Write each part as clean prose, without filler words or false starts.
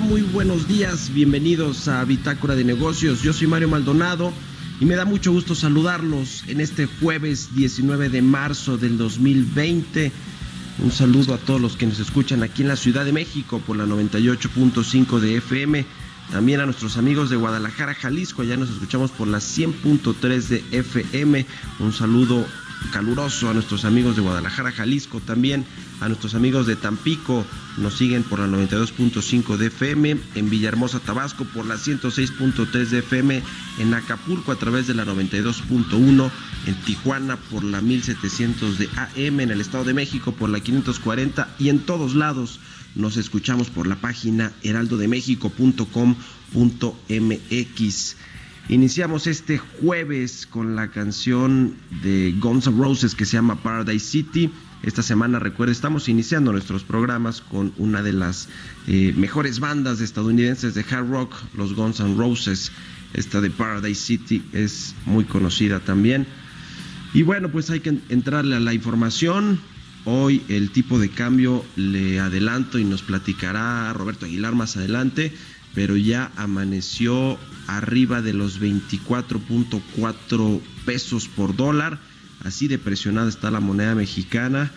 Muy buenos días, bienvenidos a Bitácora de Negocios. Yo soy Mario Maldonado y me da mucho gusto saludarlos en este jueves 19 de marzo del 2020. Un saludo a todos los que nos escuchan aquí en la Ciudad de México por la 98.5 de FM. También a nuestros amigos de Guadalajara, Jalisco, allá nos escuchamos por la 100.3 de FM. Un saludo caluroso a nuestros amigos de Guadalajara, Jalisco, también a nuestros amigos de Tampico, nos siguen por la 92.5 de FM, en Villahermosa, Tabasco por la 106.3 de FM, en Acapulco a través de la 92.1, en Tijuana por la 1700 de AM, en el Estado de México por la 540 y en todos lados nos escuchamos por la página heraldodeméxico.com.mx. Iniciamos este jueves con la canción de Guns N' Roses que se llama Paradise City. Esta semana, recuerden, estamos iniciando nuestros programas con una de las mejores bandas estadounidenses de hard rock, los Guns N' Roses. Esta de Paradise City es muy conocida también. Y bueno, pues hay que entrarle a la información. Hoy el tipo de cambio, le adelanto y nos platicará Roberto Aguilar más adelante, pero ya amaneció arriba de los 24.4 pesos por dólar. Así de presionada está la moneda mexicana.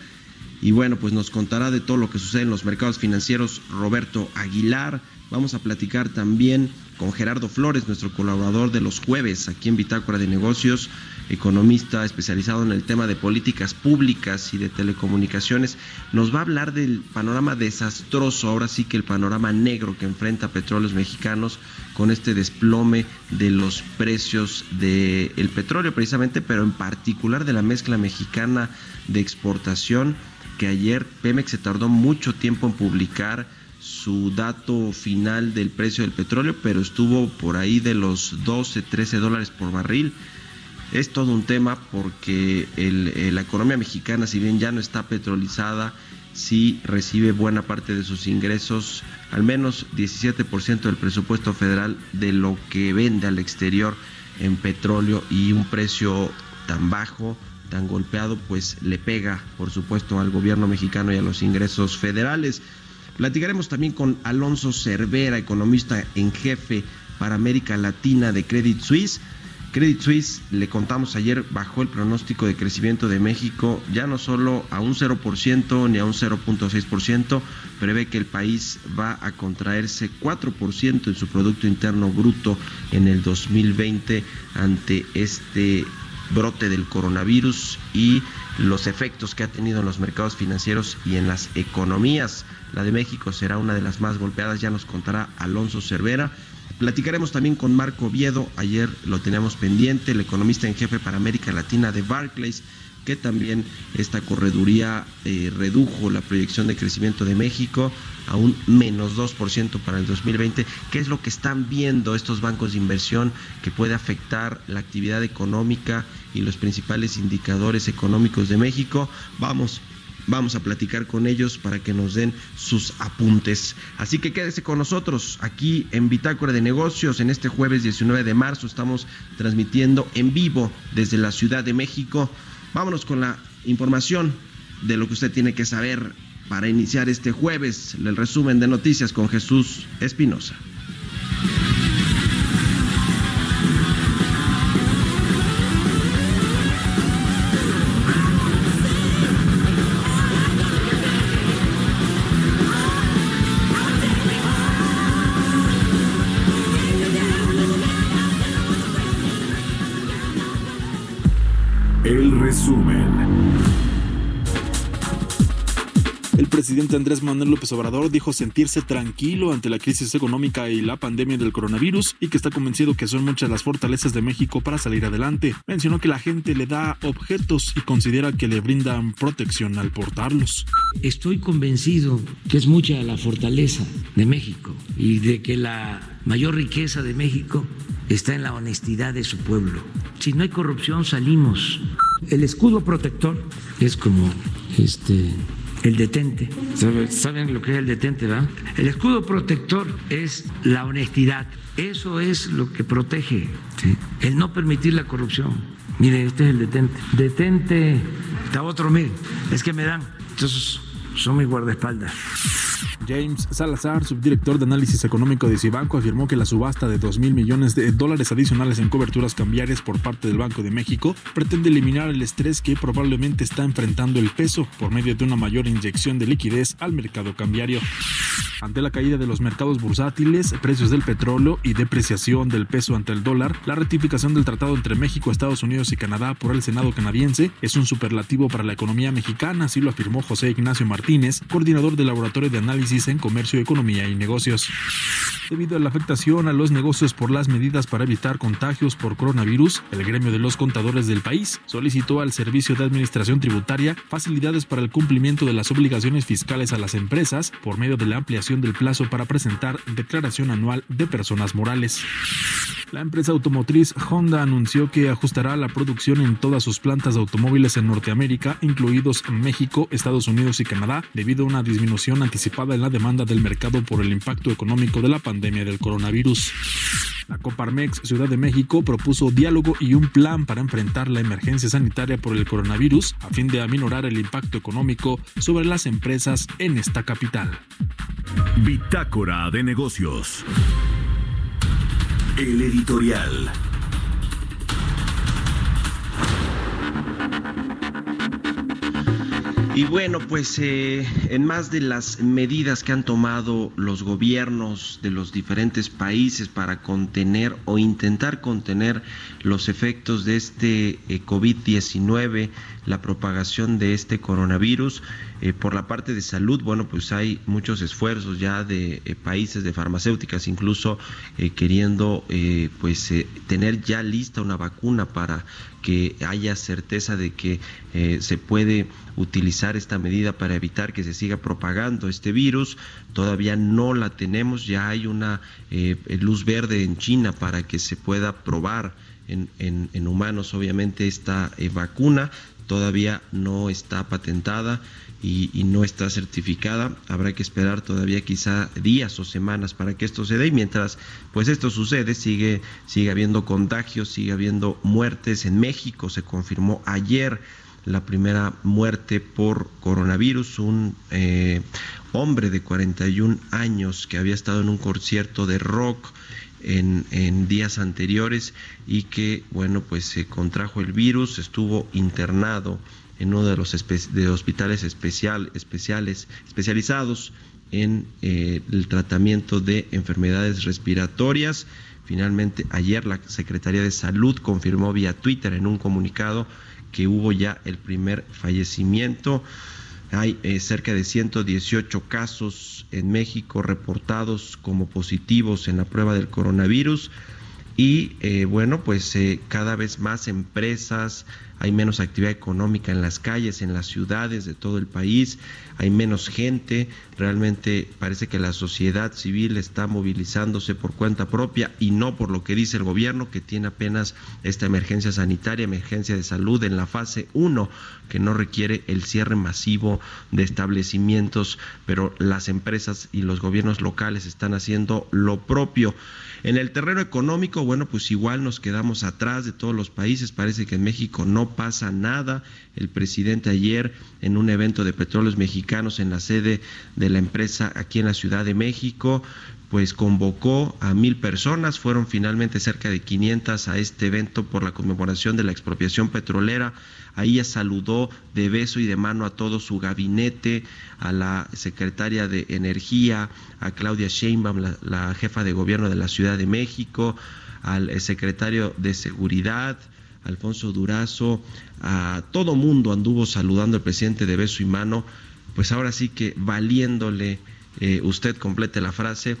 Y bueno, pues nos contará de todo lo que sucede en los mercados financieros Roberto Aguilar. Vamos a platicar también con Gerardo Flores, nuestro colaborador de los jueves aquí en Bitácora de Negocios, economista especializado en el tema de políticas públicas y de telecomunicaciones. Nos va a hablar del panorama desastroso, ahora sí que el panorama negro que enfrenta Petróleos Mexicanos con este desplome de los precios del petróleo precisamente, pero en particular de la mezcla mexicana de exportación, que ayer Pemex se tardó mucho tiempo en publicar su dato final del precio del petróleo, pero estuvo por ahí de los 12, 13 dólares por barril. Es todo un tema porque la economía mexicana, si bien ya no está petrolizada, sí recibe buena parte de sus ingresos, al menos 17% del presupuesto federal de lo que vende al exterior en petróleo, y un precio tan bajo, tan golpeado, pues le pega, por supuesto, al gobierno mexicano y a los ingresos federales. Platicaremos también con Alonso Cervera, economista en jefe para América Latina de Credit Suisse. Credit Suisse, le contamos ayer, bajó el pronóstico de crecimiento de México ya no solo a un 0% ni a un 0.6%, prevé que el país va a contraerse 4% en su Producto Interno Bruto en el 2020 ante este brote del coronavirus y los efectos que ha tenido en los mercados financieros y en las economías. La de México será una de las más golpeadas, ya nos contará Alonso Cervera. Platicaremos también con Marco Oviedo, ayer lo teníamos pendiente, el economista en jefe para América Latina de Barclays, que también esta correduría redujo la proyección de crecimiento de México a un menos 2% para el 2020. ¿Qué es lo que están viendo estos bancos de inversión que puede afectar la actividad económica y los principales indicadores económicos de México? Vamos Vamos a platicar con ellos para que nos den sus apuntes. Así que quédese con nosotros aquí en Bitácora de Negocios. En este jueves 19 de marzo estamos transmitiendo en vivo desde la Ciudad de México. Vámonos con la información de lo que usted tiene que saber para iniciar este jueves. El resumen de noticias con Jesús Espinosa. El presidente Andrés Manuel López Obrador dijo sentirse tranquilo ante la crisis económica y la pandemia del coronavirus y que está convencido que son muchas las fortalezas de México para salir adelante. Mencionó que la gente le da objetos y considera que le brindan protección al portarlos. Estoy convencido que es mucha la fortaleza de México y de que la mayor riqueza de México está en la honestidad de su pueblo. Si no hay corrupción, salimos. El escudo protector es como el detente. ¿Saben lo que es el detente, verdad? El escudo protector es la honestidad. Eso es lo que protege, ¿sí? El no permitir la corrupción. Miren, este es el detente. Detente. Está otro, miren. Es que me dan. Entonces, son mis guardaespaldas. James Salazar, subdirector de análisis económico de Cibanco, afirmó que la subasta de $2,000 millones adicionales en coberturas cambiarias por parte del Banco de México pretende eliminar el estrés que probablemente está enfrentando el peso por medio de una mayor inyección de liquidez al mercado cambiario. Ante la caída de los mercados bursátiles, precios del petróleo y depreciación del peso ante el dólar, la ratificación del tratado entre México, Estados Unidos y Canadá por el Senado canadiense es un superlativo para la economía mexicana, así lo afirmó José Ignacio Martínez, coordinador del Laboratorio de Análisis en Comercio, Economía y Negocios. Debido a la afectación a los negocios por las medidas para evitar contagios por coronavirus, el gremio de los contadores del país solicitó al Servicio de Administración Tributaria facilidades para el cumplimiento de las obligaciones fiscales a las empresas por medio de la ampliación del plazo para presentar declaración anual de personas morales. La empresa automotriz Honda anunció que ajustará la producción en todas sus plantas de automóviles en Norteamérica, incluidos México, Estados Unidos y Canadá, debido a una disminución anticipada en la demanda del mercado por el impacto económico de la pandemia del coronavirus. La Coparmex Ciudad de México propuso diálogo y un plan para enfrentar la emergencia sanitaria por el coronavirus a fin de aminorar el impacto económico sobre las empresas en esta capital. Bitácora de Negocios. El editorial. Y bueno, pues en más de las medidas que han tomado los gobiernos de los diferentes países para contener o intentar contener los efectos de este COVID-19, la propagación de este coronavirus, por la parte de salud, bueno, pues hay muchos esfuerzos ya de países, de farmacéuticas, incluso queriendo tener ya lista una vacuna para que haya certeza de que se puede utilizar esta medida para evitar que se siga propagando este virus. Todavía no la tenemos, ya hay una luz verde en China para que se pueda probar en humanos, obviamente, esta vacuna. Todavía no está patentada y no está certificada. Habrá que esperar todavía quizá días o semanas para que esto se dé, y mientras pues esto sucede sigue habiendo contagios, sigue habiendo muertes. En México se confirmó ayer la primera muerte por coronavirus, un hombre de 41 años que había estado en un concierto de rock en días anteriores y que, bueno, pues se contrajo el virus, estuvo internado en uno de los hospitales especializados en el tratamiento de enfermedades respiratorias. Finalmente, ayer la Secretaría de Salud confirmó vía Twitter en un comunicado que hubo ya el primer fallecimiento. Hay cerca de 118 casos en México reportados como positivos en la prueba del coronavirus y cada vez más empresas, hay menos actividad económica en las calles, en las ciudades de todo el país, hay menos gente, realmente parece que la sociedad civil está movilizándose por cuenta propia y no por lo que dice el gobierno, que tiene apenas esta emergencia sanitaria, emergencia de salud en la fase 1, que no requiere el cierre masivo de establecimientos, pero las empresas y los gobiernos locales están haciendo lo propio. En el terreno económico, bueno, pues igual nos quedamos atrás de todos los países, parece que en México no pasa nada. El presidente ayer en un evento de Petróleos Mexicanos en la sede de la empresa aquí en la Ciudad de México, pues convocó a 1,000 personas, fueron finalmente cerca de 500 a este evento por la conmemoración de la expropiación petrolera. Ahí saludó de beso y de mano a todo su gabinete, a la secretaria de Energía, a Claudia Sheinbaum, la jefa de gobierno de la Ciudad de México, al secretario de Seguridad, Alfonso Durazo. A todo mundo anduvo saludando al presidente de beso y mano, pues ahora sí que valiéndole, usted complete la frase,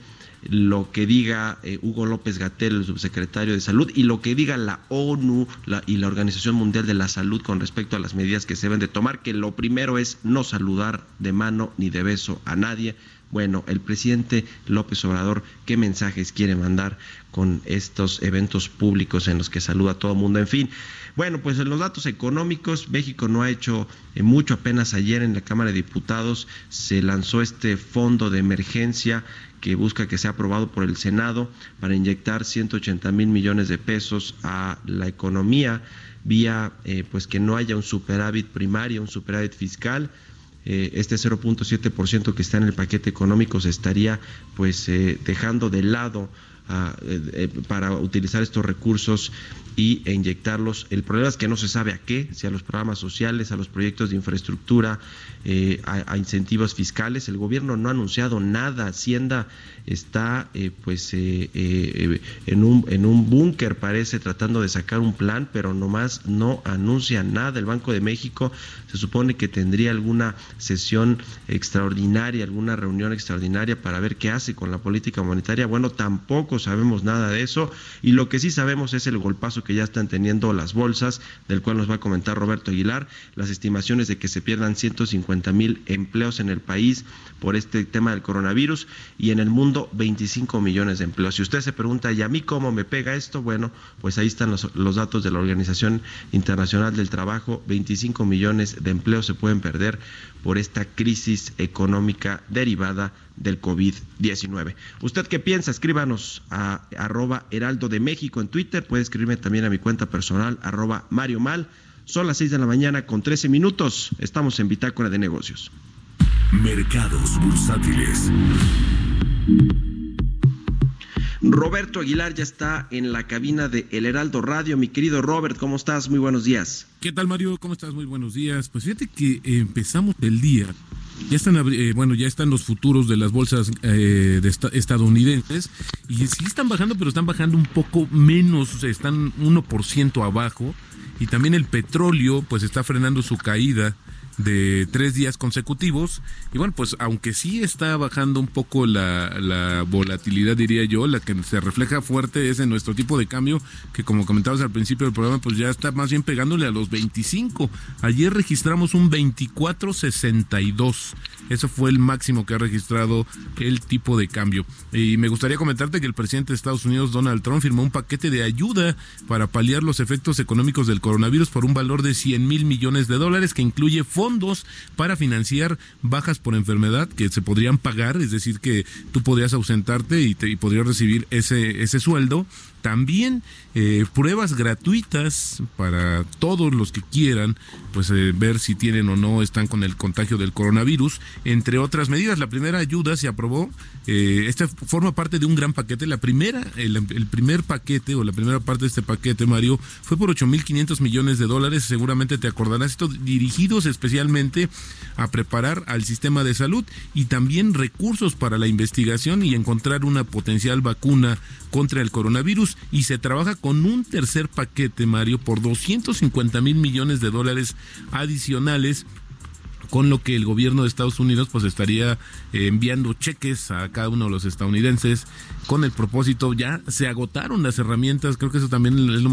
lo que diga Hugo López-Gatell, el subsecretario de Salud, y lo que diga la ONU y la Organización Mundial de la Salud con respecto a las medidas que se deben de tomar, que lo primero es no saludar de mano ni de beso a nadie. Bueno, el presidente López Obrador, ¿qué mensajes quiere mandar con estos eventos públicos en los que saluda a todo el mundo? En fin, bueno, pues en los datos económicos, México no ha hecho mucho. Apenas ayer en la Cámara de Diputados se lanzó este fondo de emergencia que busca que sea aprobado por el Senado para inyectar 180,000 millones de pesos a la economía vía pues que no haya un superávit primario, un superávit fiscal. Este 0.7% que está en el paquete económico se estaría pues dejando de lado para utilizar estos recursos e inyectarlos. El problema es que no se sabe a qué, si a los programas sociales, a los proyectos de infraestructura, a incentivos fiscales. El gobierno no ha anunciado nada. Hacienda está en un búnker, parece, tratando de sacar un plan, pero nomás no anuncia nada. El Banco de México se supone que tendría alguna sesión extraordinaria, alguna reunión extraordinaria para ver qué hace con la política monetaria. Bueno, tampoco sabemos nada de eso, y lo que sí sabemos es el golpazo que ya están teniendo las bolsas, del cual nos va a comentar Roberto Aguilar, las estimaciones de que se pierdan 150,000 empleos en el país por este tema del coronavirus, y en el mundo 25 millones de empleos. Si usted se pregunta, ¿y a mí cómo me pega esto? Bueno, pues ahí están los datos de la Organización Internacional del Trabajo, 25 millones de empleos se pueden perder por esta crisis económica derivada del COVID-19. ¿Usted qué piensa? Escríbanos a @heraldodemexico en Twitter. Puede escribirme también a mi cuenta personal, @mariomal. Son las 6:13 a.m. Estamos en Bitácora de Negocios. Mercados bursátiles. Roberto Aguilar ya está en la cabina de El Heraldo Radio. Mi querido Robert, ¿cómo estás? Muy buenos días. ¿Qué tal, Mario? ¿Cómo estás? Muy buenos días. Pues fíjate que empezamos el día. Ya están los futuros de las bolsas estadounidenses, y sí están bajando, pero están bajando un poco menos, o sea, están 1% abajo, y también el petróleo pues está frenando su caída de 3 días consecutivos. Y bueno, pues aunque sí está bajando un poco la volatilidad, diría yo, la que se refleja fuerte es en nuestro tipo de cambio, que como comentabas al principio del programa, pues ya está más bien pegándole a los 25. Ayer registramos un 24.62. Eso fue el máximo que ha registrado el tipo de cambio. Y me gustaría comentarte que el presidente de Estados Unidos, Donald Trump, firmó un paquete de ayuda para paliar los efectos económicos del coronavirus por un valor de $100,000 millones, que incluye fondos para financiar bajas por enfermedad que se podrían pagar, es decir, que tú podrías ausentarte y podrías recibir ese sueldo. También pruebas gratuitas para todos los que quieran pues ver si tienen o no están con el contagio del coronavirus, entre otras medidas. La primera ayuda se aprobó, esta forma parte de un gran paquete. La primera parte de este paquete, Mario, fue por $8,500 millones, seguramente te acordarás, esto dirigidos especialmente a preparar al sistema de salud, y también recursos para la investigación y encontrar una potencial vacuna contra el coronavirus. Y se trabaja con un tercer paquete, Mario, por $250,000 millones adicionales con lo que el gobierno de Estados Unidos pues estaría enviando cheques a cada uno de los estadounidenses con el propósito. Ya se agotaron las herramientas, creo que eso también es lo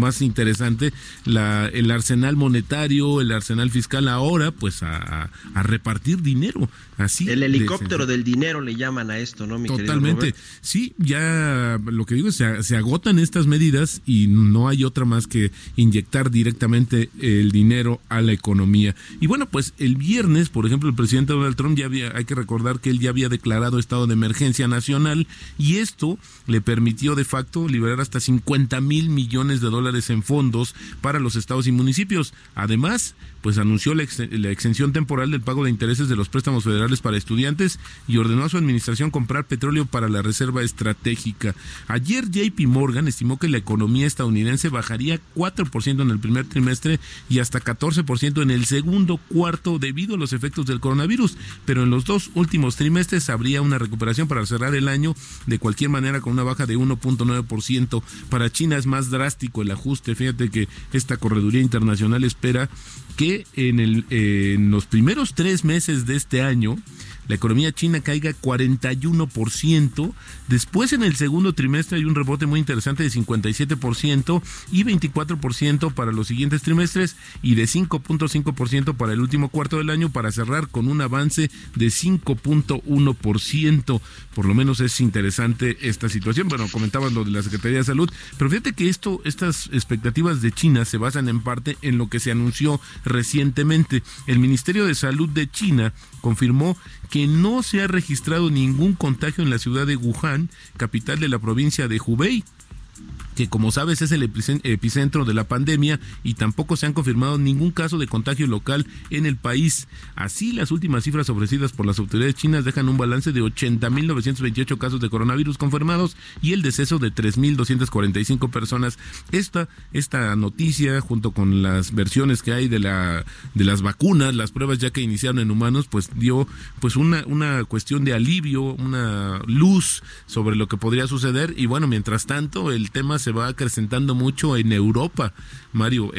más interesante, el arsenal monetario, el arsenal fiscal, ahora pues a repartir dinero. Así, el helicóptero del dinero le llaman a esto, ¿no, mi querido Roberto? Totalmente, sí, ya lo que digo es se agotan estas medidas y no hay otra más que inyectar directamente el dinero a la economía. Y bueno, pues el viernes, por ejemplo, el presidente Donald Trump hay que recordar que él ya había declarado estado de emergencia nacional y esto le permitió de facto liberar hasta $50,000 millones en fondos para los estados y municipios. Además, pues anunció la exención temporal del pago de intereses de los préstamos federales para estudiantes y ordenó a su administración comprar petróleo para la reserva estratégica. Ayer JP Morgan estimó que la economía estadounidense bajaría 4% en el primer trimestre y hasta 14% en el segundo cuarto debido a los efectos del coronavirus, pero en los dos últimos trimestres habría una recuperación para cerrar el año de cualquier manera con una baja de 1.9%. Para China es más drástico el ajuste. Fíjate que esta correduría internacional espera que en los primeros 3 meses de este año la economía china caiga 41%, después en el segundo trimestre hay un rebote muy interesante de 57% y 24% para los siguientes trimestres y de 5.5% para el último cuarto del año, para cerrar con un avance de 5.1%. Por lo menos es interesante esta situación. Bueno, comentabas lo de la Secretaría de Salud, pero fíjate que estas expectativas de China se basan en parte en lo que se anunció recientemente. El Ministerio de Salud de China confirmó que no se ha registrado ningún contagio en la ciudad de Wuhan, capital de la provincia de Hubei, que como sabes es el epicentro de la pandemia, y tampoco se han confirmado ningún caso de contagio local en el país. Así, las últimas cifras ofrecidas por las autoridades chinas dejan un balance de 80,928 casos de coronavirus confirmados y el deceso de 3,245 personas. Esta noticia, junto con las versiones que hay de las vacunas, las pruebas ya que iniciaron en humanos, pues dio pues una cuestión de alivio, una luz sobre lo que podría suceder. Y bueno, mientras tanto, el tema se va acrecentando mucho en Europa, Mario,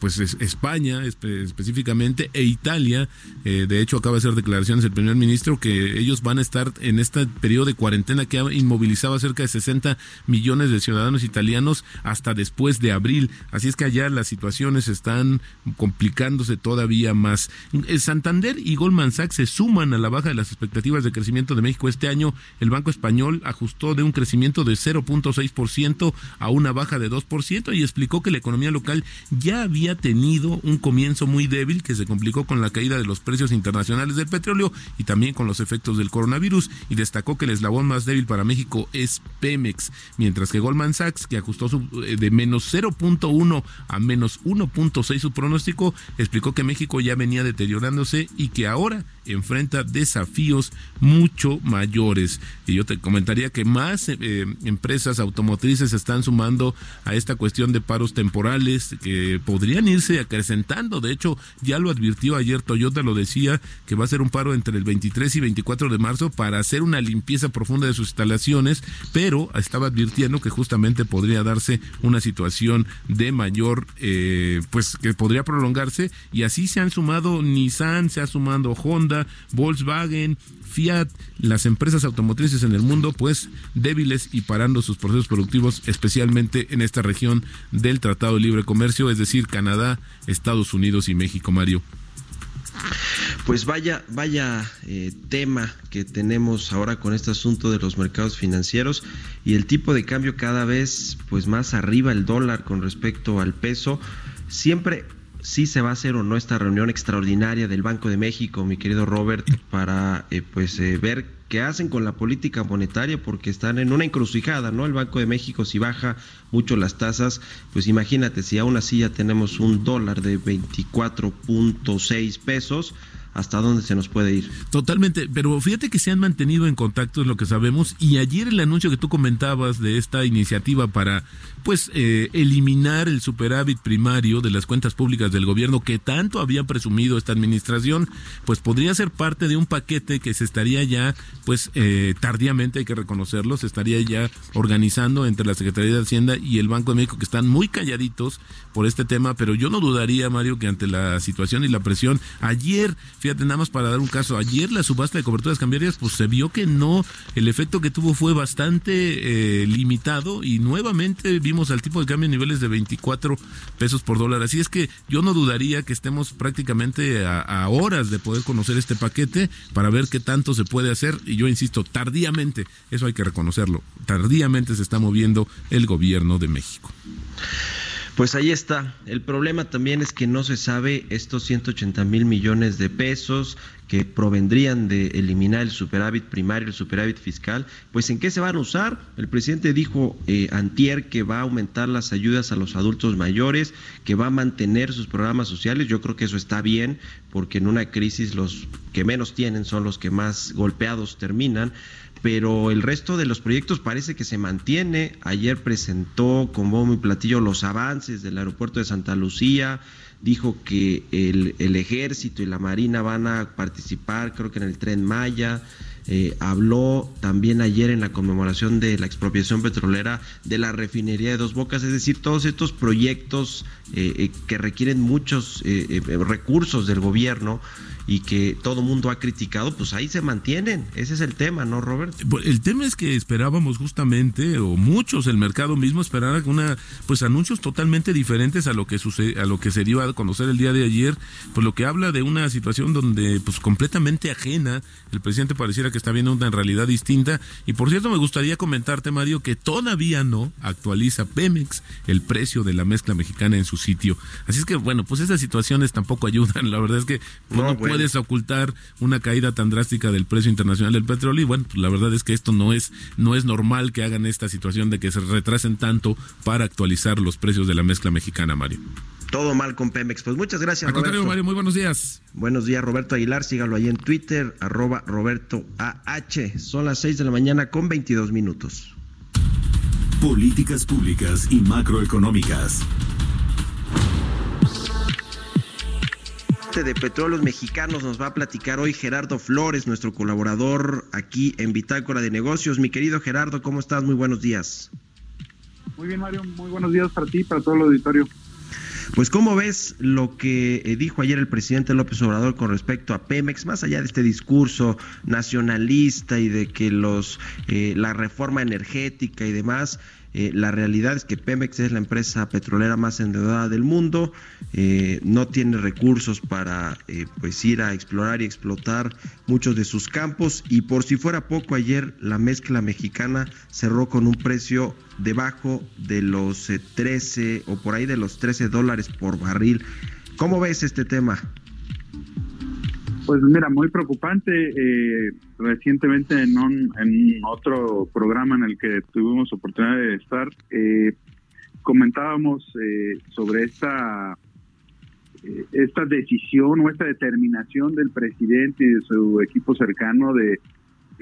pues España específicamente e Italia. De hecho, acaba de hacer declaraciones el primer ministro que ellos van a estar en este periodo de cuarentena que ha inmovilizado a cerca de 60 millones de ciudadanos italianos hasta después de abril. Así es que allá las situaciones están complicándose todavía más. Santander y Goldman Sachs se suman a la baja de las expectativas de crecimiento de México este año. El Banco Español ajustó de un crecimiento de 0.6% a una baja de 2% y explicó que la economía local ya había tenido un comienzo muy débil que se complicó con la caída de los precios internacionales del petróleo y también con los efectos del coronavirus, y destacó que el eslabón más débil para México es Pemex, mientras que Goldman Sachs, que ajustó de menos 0.1 a menos 1.6 su pronóstico, explicó que México ya venía deteriorándose y que ahora enfrenta desafíos mucho mayores. Y yo te comentaría que más empresas automotrices se están sumando a esta cuestión de paros temporales que podrían irse acrecentando. De hecho, ya lo advirtió ayer Toyota, lo decía, que va a ser un paro entre el 23 y 24 de marzo para hacer una limpieza profunda de sus instalaciones, pero estaba advirtiendo que justamente podría darse una situación de mayor, pues que podría prolongarse, y así se han sumado Nissan, se ha sumado Honda, Volkswagen, Fiat, las empresas automotrices en el mundo pues débiles y parando sus procesos productivos, especialmente en esta región del Tratado de Libre Comercio, es decir, Canadá, Estados Unidos y México, Mario. Pues vaya tema que tenemos ahora con este asunto de los mercados financieros y el tipo de cambio cada vez pues más arriba, el dólar con respecto al peso. Siempre sí se va a hacer o no esta reunión extraordinaria del Banco de México, mi querido Robert, para ver qué hacen con la política monetaria, porque están en una encrucijada, ¿no? El Banco de México, si baja mucho las tasas, pues imagínate, si aún así ya tenemos un dólar de 24.6 pesos, ¿hasta dónde se nos puede ir? Totalmente, pero fíjate que se han mantenido en contacto, es lo que sabemos, y ayer el anuncio que tú comentabas de esta iniciativa para pues eliminar el superávit primario de las cuentas públicas del gobierno que tanto había presumido esta administración, pues podría ser parte de un paquete que se estaría ya pues tardíamente, hay que reconocerlo, se estaría ya organizando entre la Secretaría de Hacienda y el Banco de México, que están muy calladitos por este tema, pero yo no dudaría, Mario, que ante la situación y la presión, ayer, fíjate, nada más para dar un caso, ayer la subasta de coberturas cambiarias, pues se vio que no, el efecto que tuvo fue bastante limitado, y nuevamente vimos al tipo de cambio en niveles de 24 pesos por dólar, así es que yo no dudaría que estemos prácticamente a horas de poder conocer este paquete para ver qué tanto se puede hacer, y yo insisto, tardíamente, eso hay que reconocerlo, tardíamente se está moviendo el gobierno de México. Pues ahí está. El problema también es que no se sabe estos 180 mil millones de pesos que provendrían de eliminar el superávit primario, el superávit fiscal, pues ¿en qué se van a usar? El presidente dijo antier que va a aumentar las ayudas a los adultos mayores, que va a mantener sus programas sociales. Yo creo que eso está bien, porque en una crisis los que menos tienen son los que más golpeados terminan. Pero el resto de los proyectos parece que se mantiene. Ayer presentó con bombo y platillo los avances del aeropuerto de Santa Lucía, dijo que el ejército y la marina van a participar, creo que en el Tren Maya. Habló también ayer en la conmemoración de la expropiación petrolera de la refinería de Dos Bocas, es decir, todos estos proyectos que requieren muchos recursos del gobierno y que todo mundo ha criticado, pues ahí se mantienen. Ese es el tema, ¿no, Robert? El tema es que esperábamos justamente, o muchos, el mercado mismo esperara una, pues anuncios totalmente diferentes a lo que sucede, a lo que se dio a conocer el día de ayer, pues lo que habla de una situación donde, pues completamente ajena, el presidente pareciera que está viendo una realidad distinta. Y por cierto, me gustaría comentarte, Mario, que todavía no actualiza Pemex el precio de la mezcla mexicana en su sitio. Así es que, bueno, pues esas situaciones tampoco ayudan. La verdad es que no puedes ocultar una caída tan drástica del precio internacional del petróleo. Y bueno, pues la verdad es que esto no es normal que hagan esta situación de que se retrasen tanto para actualizar los precios de la mezcla mexicana, Mario. Todo mal con Pemex. Pues muchas gracias, Roberto. Al contrario, Mario, muy buenos días. Buenos días, Roberto Aguilar. Sígalo ahí en Twitter, @RobertoAH. Son las 6:22 a.m. Políticas públicas y macroeconómicas. De Petróleos Mexicanos nos va a platicar hoy Gerardo Flores, nuestro colaborador aquí en Bitácora de Negocios. Mi querido Gerardo, ¿cómo estás? Muy buenos días. Muy bien, Mario. Muy buenos días para ti y para todo el auditorio. Pues, ¿cómo ves lo que dijo ayer el presidente López Obrador con respecto a Pemex? Más allá de este discurso nacionalista y de que la reforma energética y demás, la realidad es que Pemex es la empresa petrolera más endeudada del mundo, no tiene recursos para pues ir a explorar y explotar muchos de sus campos, y por si fuera poco, ayer la mezcla mexicana cerró con un precio debajo de los 13 o por ahí de los $13 por barril. ¿Cómo ves este tema? Pues mira, muy preocupante. Recientemente en otro programa en el que tuvimos oportunidad de estar, comentábamos sobre esta decisión o esta determinación del presidente y de su equipo cercano de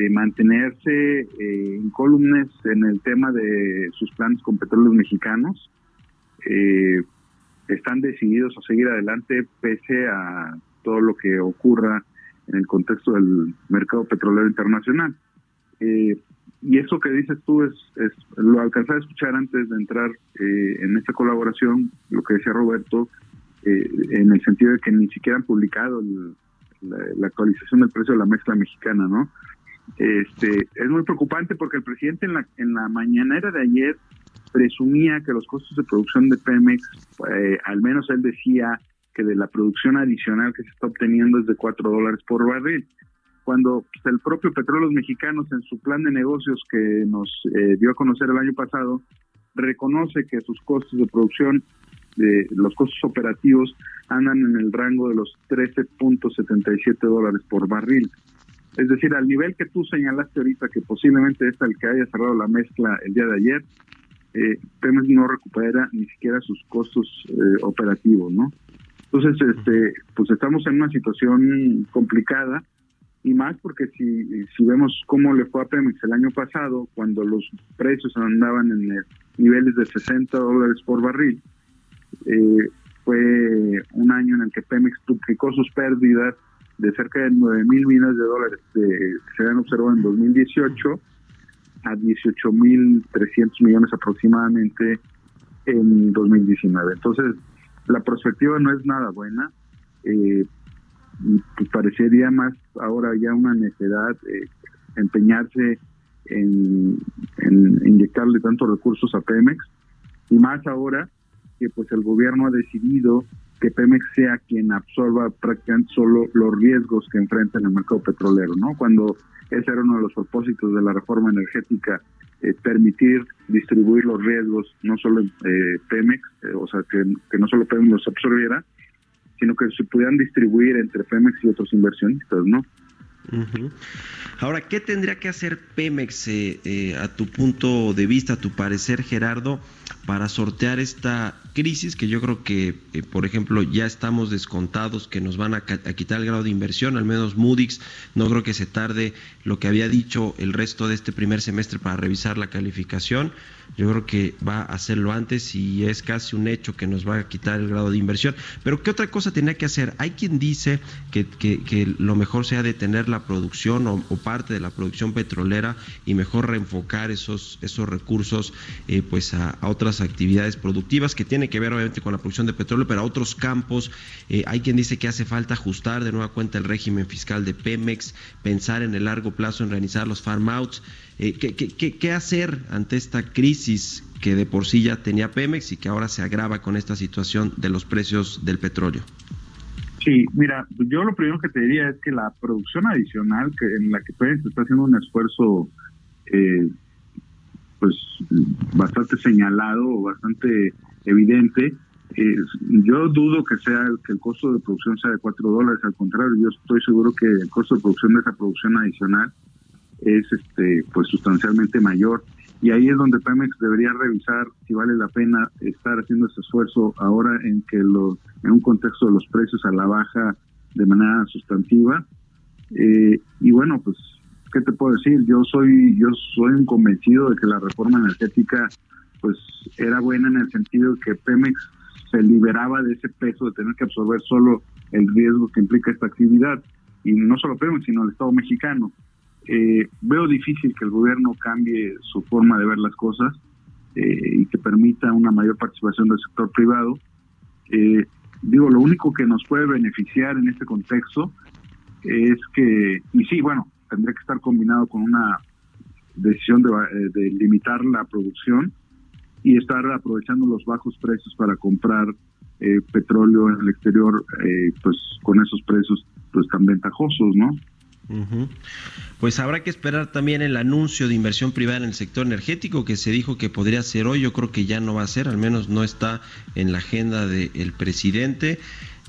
mantenerse incólumes en el tema de sus planes con Petróleos Mexicanos. Están decididos a seguir adelante pese a todo lo que ocurra en el contexto del mercado petrolero internacional. Y eso que dices tú es lo alcancé a escuchar antes de entrar en esta colaboración, lo que decía Roberto, en el sentido de que ni siquiera han publicado la actualización del precio de la mezcla mexicana, ¿no? Es muy preocupante porque el presidente en la mañanera de ayer presumía que los costos de producción de Pemex, al menos él decía, que de la producción adicional que se está obteniendo es de $4 por barril, cuando el propio Petróleos Mexicanos en su plan de negocios que nos dio a conocer el año pasado, reconoce que sus costos de producción, los costos operativos, andan en el rango de los $13.77 por barril. Es decir, al nivel que tú señalaste ahorita, que posiblemente es el que haya cerrado la mezcla el día de ayer, Pemex no recupera ni siquiera sus costos operativos, ¿no? Entonces, pues estamos en una situación complicada, y más porque si vemos cómo le fue a Pemex el año pasado, cuando los precios andaban en niveles de $60 por barril, fue un año en el que Pemex duplicó sus pérdidas de cerca de $9,000 millones que se habían observado en 2018 a $18,300 millones aproximadamente en 2019. Entonces, la perspectiva no es nada buena. Pues parecería más ahora ya una necedad empeñarse en inyectarle tantos recursos a Pemex, y más ahora que pues el gobierno ha decidido que Pemex sea quien absorba prácticamente solo los riesgos que enfrenta en el mercado petrolero, ¿no? Cuando ese era uno de los propósitos de la reforma energética, permitir distribuir los riesgos, no solo Pemex, o sea, que no solo Pemex los absorbiera, sino que se pudieran distribuir entre Pemex y otros inversionistas, ¿no? Uh-huh. Ahora, ¿qué tendría que hacer Pemex, a tu punto de vista, a tu parecer, Gerardo, para sortear esta crisis? Que yo creo que, por ejemplo, ya estamos descontados que nos van a quitar el grado de inversión, al menos Moody's, no creo que se tarde lo que había dicho el resto de este primer semestre para revisar la calificación. Yo creo que va a hacerlo antes y es casi un hecho que nos va a quitar el grado de inversión. Pero ¿qué otra cosa tenía que hacer? Hay quien dice que lo mejor sea detener la producción o parte de la producción petrolera y mejor reenfocar esos recursos pues a otras actividades productivas que tienen que ver obviamente con la producción de petróleo, pero a otros campos. Hay quien dice que hace falta ajustar de nueva cuenta el régimen fiscal de Pemex, pensar en el largo plazo en realizar los farm-outs. ¿Qué hacer ante esta crisis que de por sí ya tenía Pemex y que ahora se agrava con esta situación de los precios del petróleo? Sí, mira, yo lo primero que te diría es que la producción adicional en la que Pemex está haciendo un esfuerzo pues bastante señalado o bastante evidente, yo dudo que el costo de producción sea de $4, al contrario, yo estoy seguro que el costo de producción de esa producción adicional es pues sustancialmente mayor, y ahí es donde Pemex debería revisar si vale la pena estar haciendo ese esfuerzo ahora en un contexto de los precios a la baja de manera sustantiva. Y bueno, pues ¿qué te puedo decir? Yo soy un convencido de que la reforma energética pues era buena en el sentido de que Pemex se liberaba de ese peso de tener que absorber solo el riesgo que implica esta actividad, y no solo Pemex sino el Estado mexicano. Veo difícil que el gobierno cambie su forma de ver las cosas y que permita una mayor participación del sector privado. Lo único que nos puede beneficiar en este contexto es que, y sí, bueno, tendría que estar combinado con una decisión de limitar la producción y estar aprovechando los bajos precios para comprar petróleo en el exterior, pues con esos precios pues tan ventajosos, ¿no? Uh-huh. Pues habrá que esperar también el anuncio de inversión privada en el sector energético que se dijo que podría ser hoy. Yo creo que ya no va a ser, al menos no está en la agenda del presidente,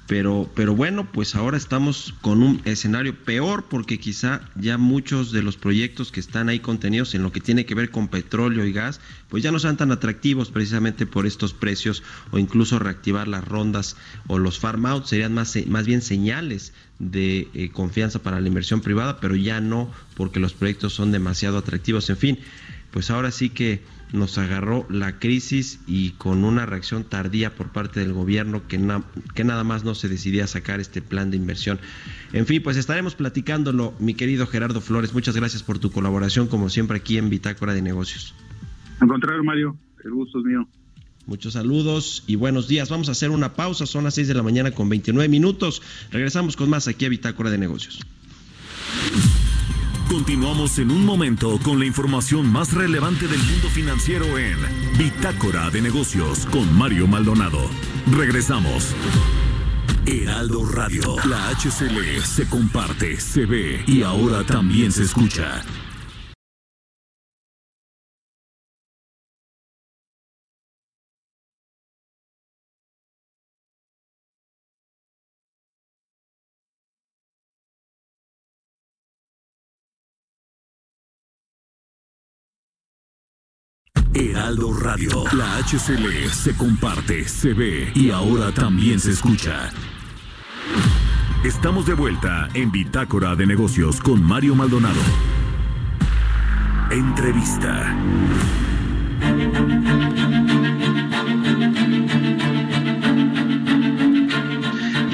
pero bueno, pues ahora estamos con un escenario peor porque quizá ya muchos de los proyectos que están ahí contenidos en lo que tiene que ver con petróleo y gas pues ya no sean tan atractivos precisamente por estos precios, o incluso reactivar las rondas o los farm out serían más bien señales de confianza para la inversión privada, pero ya no porque los proyectos son demasiado atractivos. En fin, pues ahora sí que nos agarró la crisis y con una reacción tardía por parte del gobierno que nada más no se decidía sacar este plan de inversión. En fin, pues estaremos platicándolo, mi querido Gerardo Flores. Muchas gracias por tu colaboración, como siempre, aquí en Bitácora de Negocios. Al contrario, Mario, el gusto es mío. Muchos saludos y buenos días. Vamos a hacer una pausa, son las 6:29 a.m. Regresamos con más aquí a Bitácora de Negocios. Continuamos en un momento con la información más relevante del mundo financiero en Bitácora de Negocios con Mario Maldonado. Regresamos. Heraldo Radio, la HCL se comparte, se ve y ahora también se escucha. Heraldo Radio, la HCL se comparte, se ve y ahora también se escucha. Estamos de vuelta en Bitácora de Negocios con Mario Maldonado. Entrevista.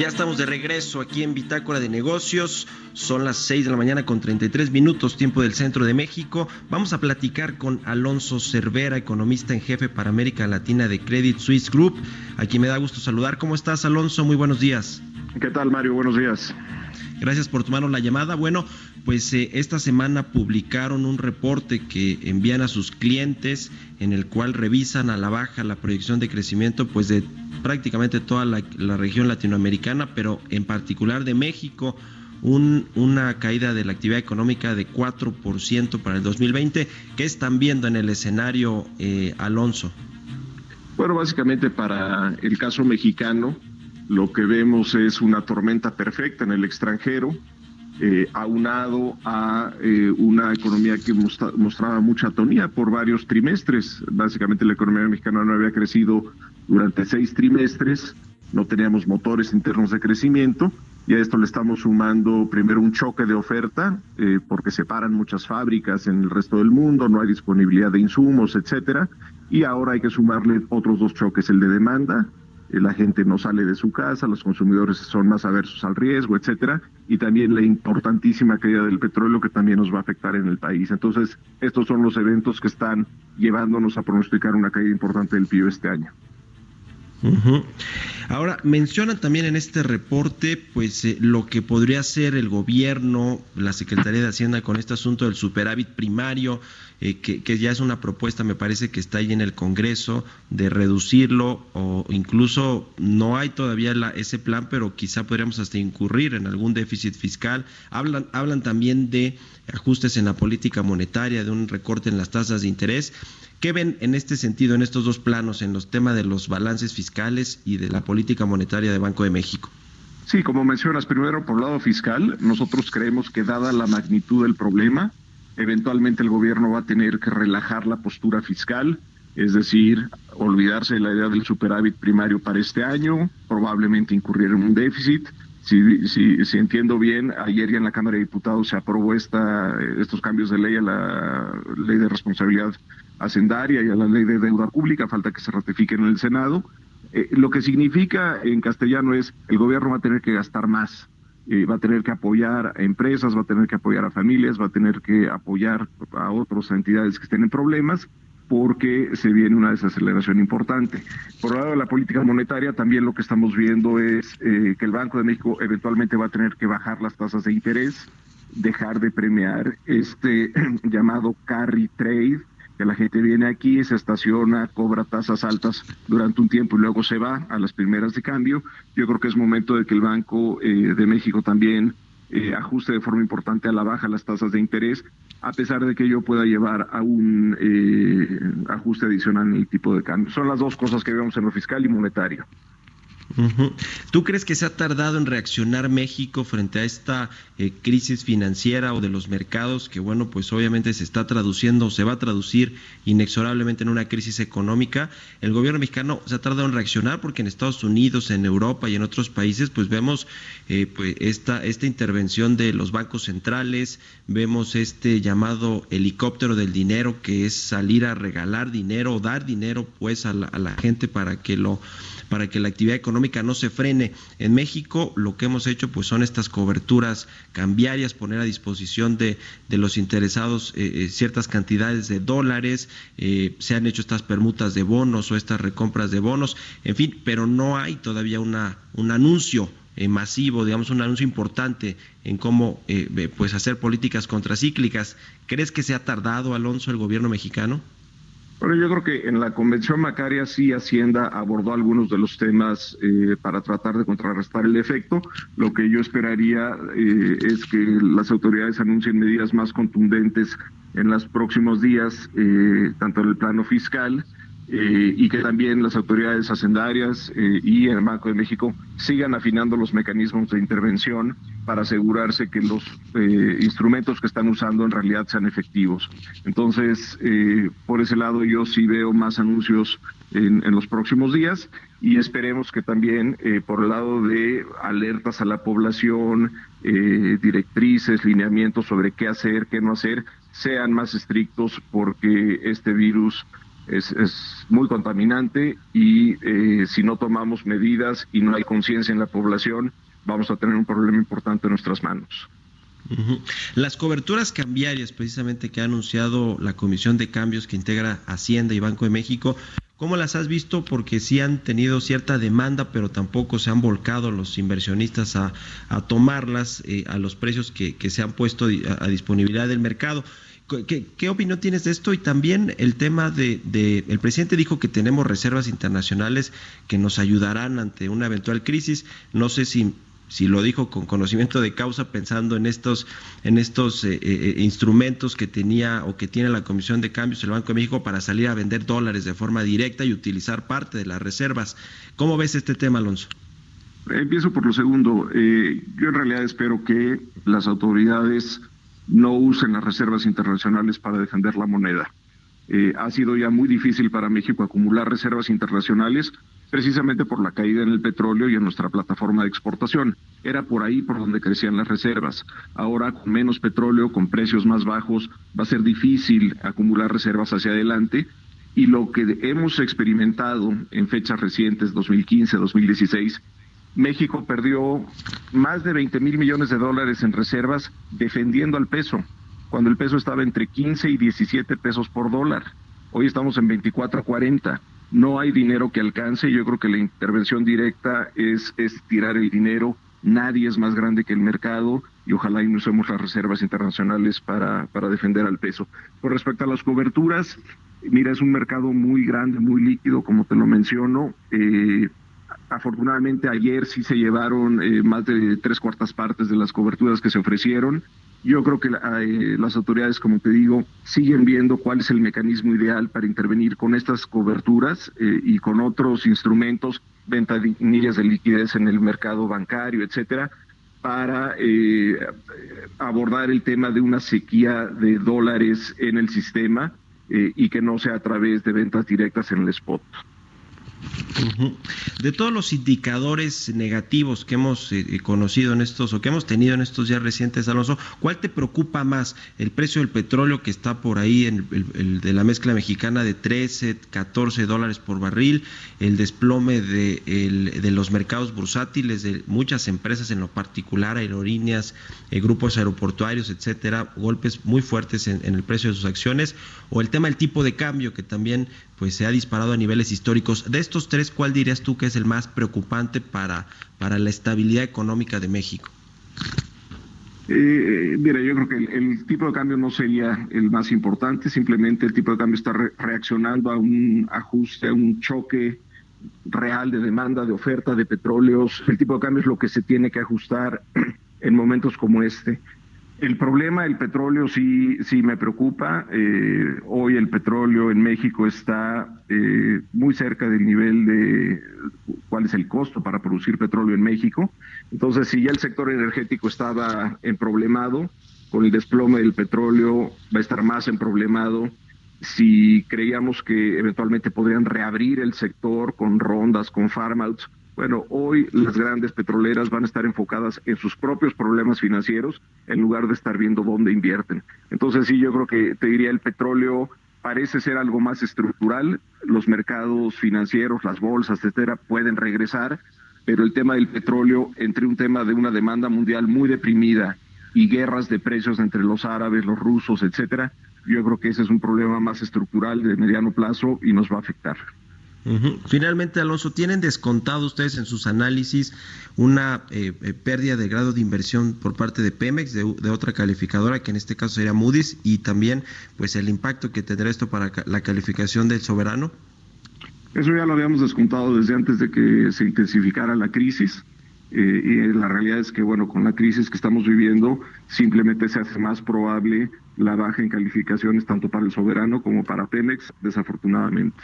Ya estamos de regreso aquí en Bitácora de Negocios. Son las 6:33 a.m, tiempo del centro de México. Vamos a platicar con Alonso Cervera, economista en jefe para América Latina de Credit Suisse Group, a quien me da gusto saludar. ¿Cómo estás, Alonso? Muy buenos días. ¿Qué tal, Mario? Buenos días. Gracias por tomarnos la llamada. Bueno, pues esta semana publicaron un reporte que envían a sus clientes en el cual revisan a la baja la proyección de crecimiento pues de prácticamente toda la región latinoamericana, pero en particular de México, una caída de la actividad económica de 4% para el 2020. ¿Qué están viendo en el escenario, Alonso? Bueno, básicamente para el caso mexicano, lo que vemos es una tormenta perfecta en el extranjero, aunado a una economía que mostraba mucha atonía por varios trimestres. Básicamente la economía mexicana no había crecido durante 6 trimestres, no teníamos motores internos de crecimiento, y a esto le estamos sumando primero un choque de oferta, porque se paran muchas fábricas en el resto del mundo, no hay disponibilidad de insumos, etcétera, y ahora hay que sumarle otros 2 choques, el de demanda. La gente no sale de su casa, los consumidores son más aversos al riesgo, etcétera, y también la importantísima caída del petróleo que también nos va a afectar en el país. Entonces, estos son los eventos que están llevándonos a pronosticar una caída importante del PIB este año. Uh-huh. Ahora, mencionan también en este reporte pues lo que podría hacer el gobierno, la Secretaría de Hacienda con este asunto del superávit primario, que ya es una propuesta, me parece que está ahí en el Congreso, de reducirlo, o incluso no hay todavía ese plan, pero quizá podríamos hasta incurrir en algún déficit fiscal. Hablan también de ajustes en la política monetaria, de un recorte en las tasas de interés. ¿Qué ven en este sentido, en estos 2 planos, en los temas de los balances fiscales y de la política monetaria de Banco de México? Sí, como mencionas, primero por el lado fiscal, nosotros creemos que dada la magnitud del problema, eventualmente el gobierno va a tener que relajar la postura fiscal, es decir, olvidarse de la idea del superávit primario para este año, probablemente incurrir en un déficit. Si entiendo bien, ayer ya en la Cámara de Diputados se aprobó estos cambios de ley a la Ley de Responsabilidad Hacendaria y a la Ley de Deuda Pública, falta que se ratifiquen en el Senado. Lo que significa en castellano es el gobierno va a tener que gastar más, va a tener que apoyar a empresas, va a tener que apoyar a familias, va a tener que apoyar a otras entidades que estén en problemas, porque se viene una desaceleración importante. Por el lado de la política monetaria, también lo que estamos viendo es que el Banco de México eventualmente va a tener que bajar las tasas de interés, dejar de premiar este llamado carry trade, que la gente viene aquí, se estaciona, cobra tasas altas durante un tiempo y luego se va a las primeras de cambio. Yo creo que es momento de que el Banco de México también ajuste de forma importante a la baja las tasas de interés, a pesar de que ello pueda llevar a un ajuste adicional en el tipo de cambio. Son las 2 cosas que vemos en lo fiscal y monetario. Uh-huh. ¿Tú crees que se ha tardado en reaccionar México frente a esta crisis financiera o de los mercados que, bueno, pues obviamente se está traduciendo o se va a traducir inexorablemente en una crisis económica? El gobierno mexicano se ha tardado en reaccionar porque en Estados Unidos, en Europa y en otros países, pues vemos pues esta intervención de los bancos centrales, vemos este llamado helicóptero del dinero, que es salir a regalar dinero o dar dinero pues a la gente para que la actividad económica no se frene. En México lo que hemos hecho pues son estas coberturas cambiarias, poner a disposición de los interesados ciertas cantidades de dólares, se han hecho estas permutas de bonos o estas recompras de bonos, en fin, pero no hay todavía un anuncio masivo, digamos un anuncio importante en cómo pues hacer políticas contracíclicas. ¿Crees que se ha tardado, Alonso, el gobierno mexicano? Bueno, yo creo que en la Convención Macaria sí Hacienda abordó algunos de los temas para tratar de contrarrestar el efecto. Lo que yo esperaría es que las autoridades anuncien medidas más contundentes en los próximos días, tanto en el plano fiscal, y que también las autoridades hacendarias y el Banco de México sigan afinando los mecanismos de intervención para asegurarse que los instrumentos que están usando en realidad sean efectivos. Entonces, por ese lado yo sí veo más anuncios en los próximos días, y esperemos que también por el lado de alertas a la población, directrices, lineamientos sobre qué hacer, qué no hacer, sean más estrictos, porque este virus es muy contaminante y si no tomamos medidas y no hay conciencia en la población, vamos a tener un problema importante en nuestras manos. Uh-huh. Las coberturas cambiarias precisamente que ha anunciado la Comisión de Cambios que integra Hacienda y Banco de México, ¿cómo las has visto? Porque sí han tenido cierta demanda, pero tampoco se han volcado los inversionistas a tomarlas a los precios que se han puesto a disponibilidad del mercado. ¿Qué opinión tienes de esto? Y también el tema de el presidente dijo que tenemos reservas internacionales que nos ayudarán ante una eventual crisis. No sé si lo dijo con conocimiento de causa, pensando en estos instrumentos que tenía o que tiene la Comisión de Cambios del Banco de México para salir a vender dólares de forma directa y utilizar parte de las reservas. ¿Cómo ves este tema, Alonso? Empiezo por lo segundo. Yo en realidad espero que las autoridades no usen las reservas internacionales para defender la moneda. Ha sido ya muy difícil para México acumular reservas internacionales, precisamente por la caída en el petróleo y en nuestra plataforma de exportación. Era por ahí por donde crecían las reservas. Ahora, con menos petróleo, con precios más bajos, va a ser difícil acumular reservas hacia adelante. Y lo que hemos experimentado en fechas recientes, 2015, 2016, México perdió más de $20,000 millones en reservas defendiendo al peso, cuando el peso estaba entre 15 y 17 pesos por dólar. Hoy estamos en 24.40. No hay dinero que alcance. Yo creo que la intervención directa es tirar el dinero. Nadie es más grande que el mercado y ojalá y no usemos las reservas internacionales para defender al peso. Con respecto a las coberturas, mira, es un mercado muy grande, muy líquido, como te lo menciono. Afortunadamente ayer sí se llevaron más de 3/4 partes de las coberturas que se ofrecieron. Yo creo que las autoridades, como te digo, siguen viendo cuál es el mecanismo ideal para intervenir con estas coberturas y con otros instrumentos, ventanillas de liquidez en el mercado bancario, etcétera, para abordar el tema de una sequía de dólares en el sistema y que no sea a través de ventas directas en el spot. Uh-huh. De todos los indicadores negativos que hemos conocido en estos o que hemos tenido en estos días recientes, Alonso, ¿cuál te preocupa más? El precio del petróleo, que está por ahí en el de la mezcla mexicana de 13, 14 dólares por barril, el desplome de los mercados bursátiles de muchas empresas, en lo particular aerolíneas, grupos aeroportuarios, etcétera, golpes muy fuertes en el precio de sus acciones, o el tema del tipo de cambio, que también pues se ha disparado a niveles históricos. De estos tres, ¿cuál dirías tú que es el más preocupante para la estabilidad económica de México? Mira, yo creo que el tipo de cambio no sería el más importante, simplemente el tipo de cambio está reaccionando a un ajuste, a un choque real de demanda, de oferta, de petróleos. El tipo de cambio es lo que se tiene que ajustar en momentos como este. El problema del petróleo sí me preocupa. Hoy el petróleo en México está muy cerca del nivel de cuál es el costo para producir petróleo en México. Entonces, si ya el sector energético estaba emproblemado, con el desplome del petróleo va a estar más emproblemado. Si creíamos que eventualmente podrían reabrir el sector con rondas, con farm-outs, bueno, hoy las grandes petroleras van a estar enfocadas en sus propios problemas financieros en lugar de estar viendo dónde invierten. Entonces sí, yo creo que te diría el petróleo parece ser algo más estructural. Los mercados financieros, las bolsas, etcétera, pueden regresar, pero el tema del petróleo, entre un tema de una demanda mundial muy deprimida y guerras de precios entre los árabes, los rusos, etcétera, yo creo que ese es un problema más estructural de mediano plazo y nos va a afectar. Uh-huh. Finalmente, Alonso, ¿tienen descontado ustedes en sus análisis una pérdida de grado de inversión por parte de Pemex, de otra calificadora, que en este caso sería Moody's, y también pues el impacto que tendrá esto para la calificación del soberano? Eso ya lo habíamos descontado desde antes de que se intensificara la crisis. Y la realidad es que, bueno, con la crisis que estamos viviendo, simplemente se hace más probable la baja en calificaciones tanto para el soberano como para Pemex, desafortunadamente.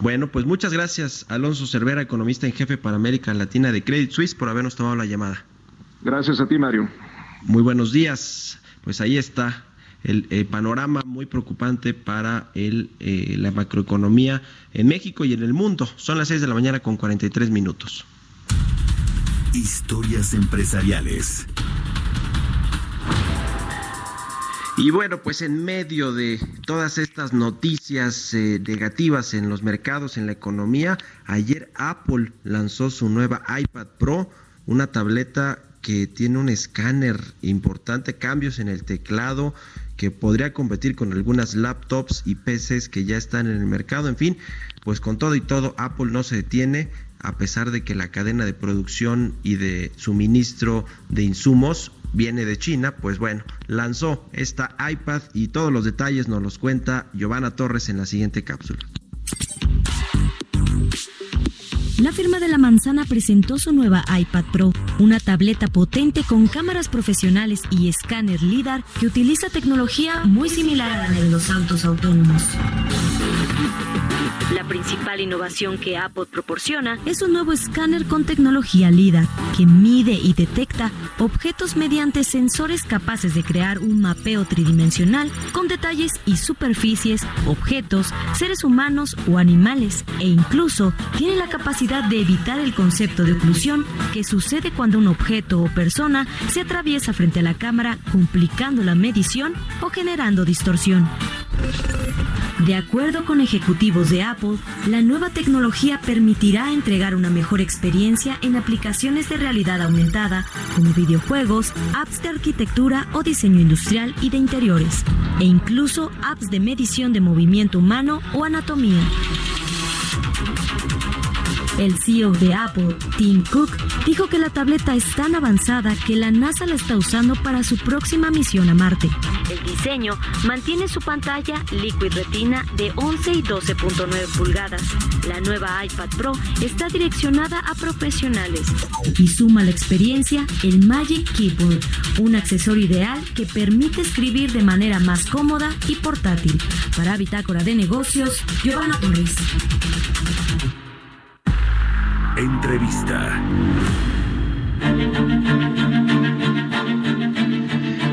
Bueno, pues muchas gracias, Alonso Cervera, economista en jefe para América Latina de Credit Suisse, por habernos tomado la llamada. Gracias a ti, Mario. Muy buenos días. Pues ahí está el panorama muy preocupante para la macroeconomía en México y en el mundo. Son las 6:43 a.m. Historias empresariales. Y bueno, pues en medio de todas estas noticias negativas en los mercados, en la economía, ayer Apple lanzó su nueva iPad Pro, una tableta que tiene un escáner importante, cambios en el teclado, que podría competir con algunas laptops y PCs que ya están en el mercado. En fin, pues con todo y todo, Apple no se detiene, a pesar de que la cadena de producción y de suministro de insumos viene de China. Pues bueno, lanzó esta iPad y todos los detalles nos los cuenta Giovanna Torres en la siguiente cápsula. La firma de la manzana presentó su nueva iPad Pro, una tableta potente con cámaras profesionales y escáner LIDAR que utiliza tecnología muy similar a la de los autos autónomos. La principal innovación que Apple proporciona es un nuevo escáner con tecnología LIDAR que mide y detecta objetos mediante sensores capaces de crear un mapeo tridimensional con detalles y superficies, objetos, seres humanos o animales, e incluso tiene la capacidad de evitar el concepto de oclusión que sucede cuando un objeto o persona se atraviesa frente a la cámara, complicando la medición o generando distorsión. De acuerdo con ejecutivos de Apple, la nueva tecnología permitirá entregar una mejor experiencia en aplicaciones de realidad aumentada, como videojuegos, apps de arquitectura o diseño industrial y de interiores, e incluso apps de medición de movimiento humano o anatomía. El CEO de Apple, Tim Cook, dijo que la tableta es tan avanzada que la NASA la está usando para su próxima misión a Marte. El diseño mantiene su pantalla Liquid Retina de 11 y 12.9 pulgadas. La nueva iPad Pro está direccionada a profesionales y suma a la experiencia el Magic Keyboard, un accesorio ideal que permite escribir de manera más cómoda y portátil. Para Bitácora de Negocios, Giovanna Torres. Entrevista.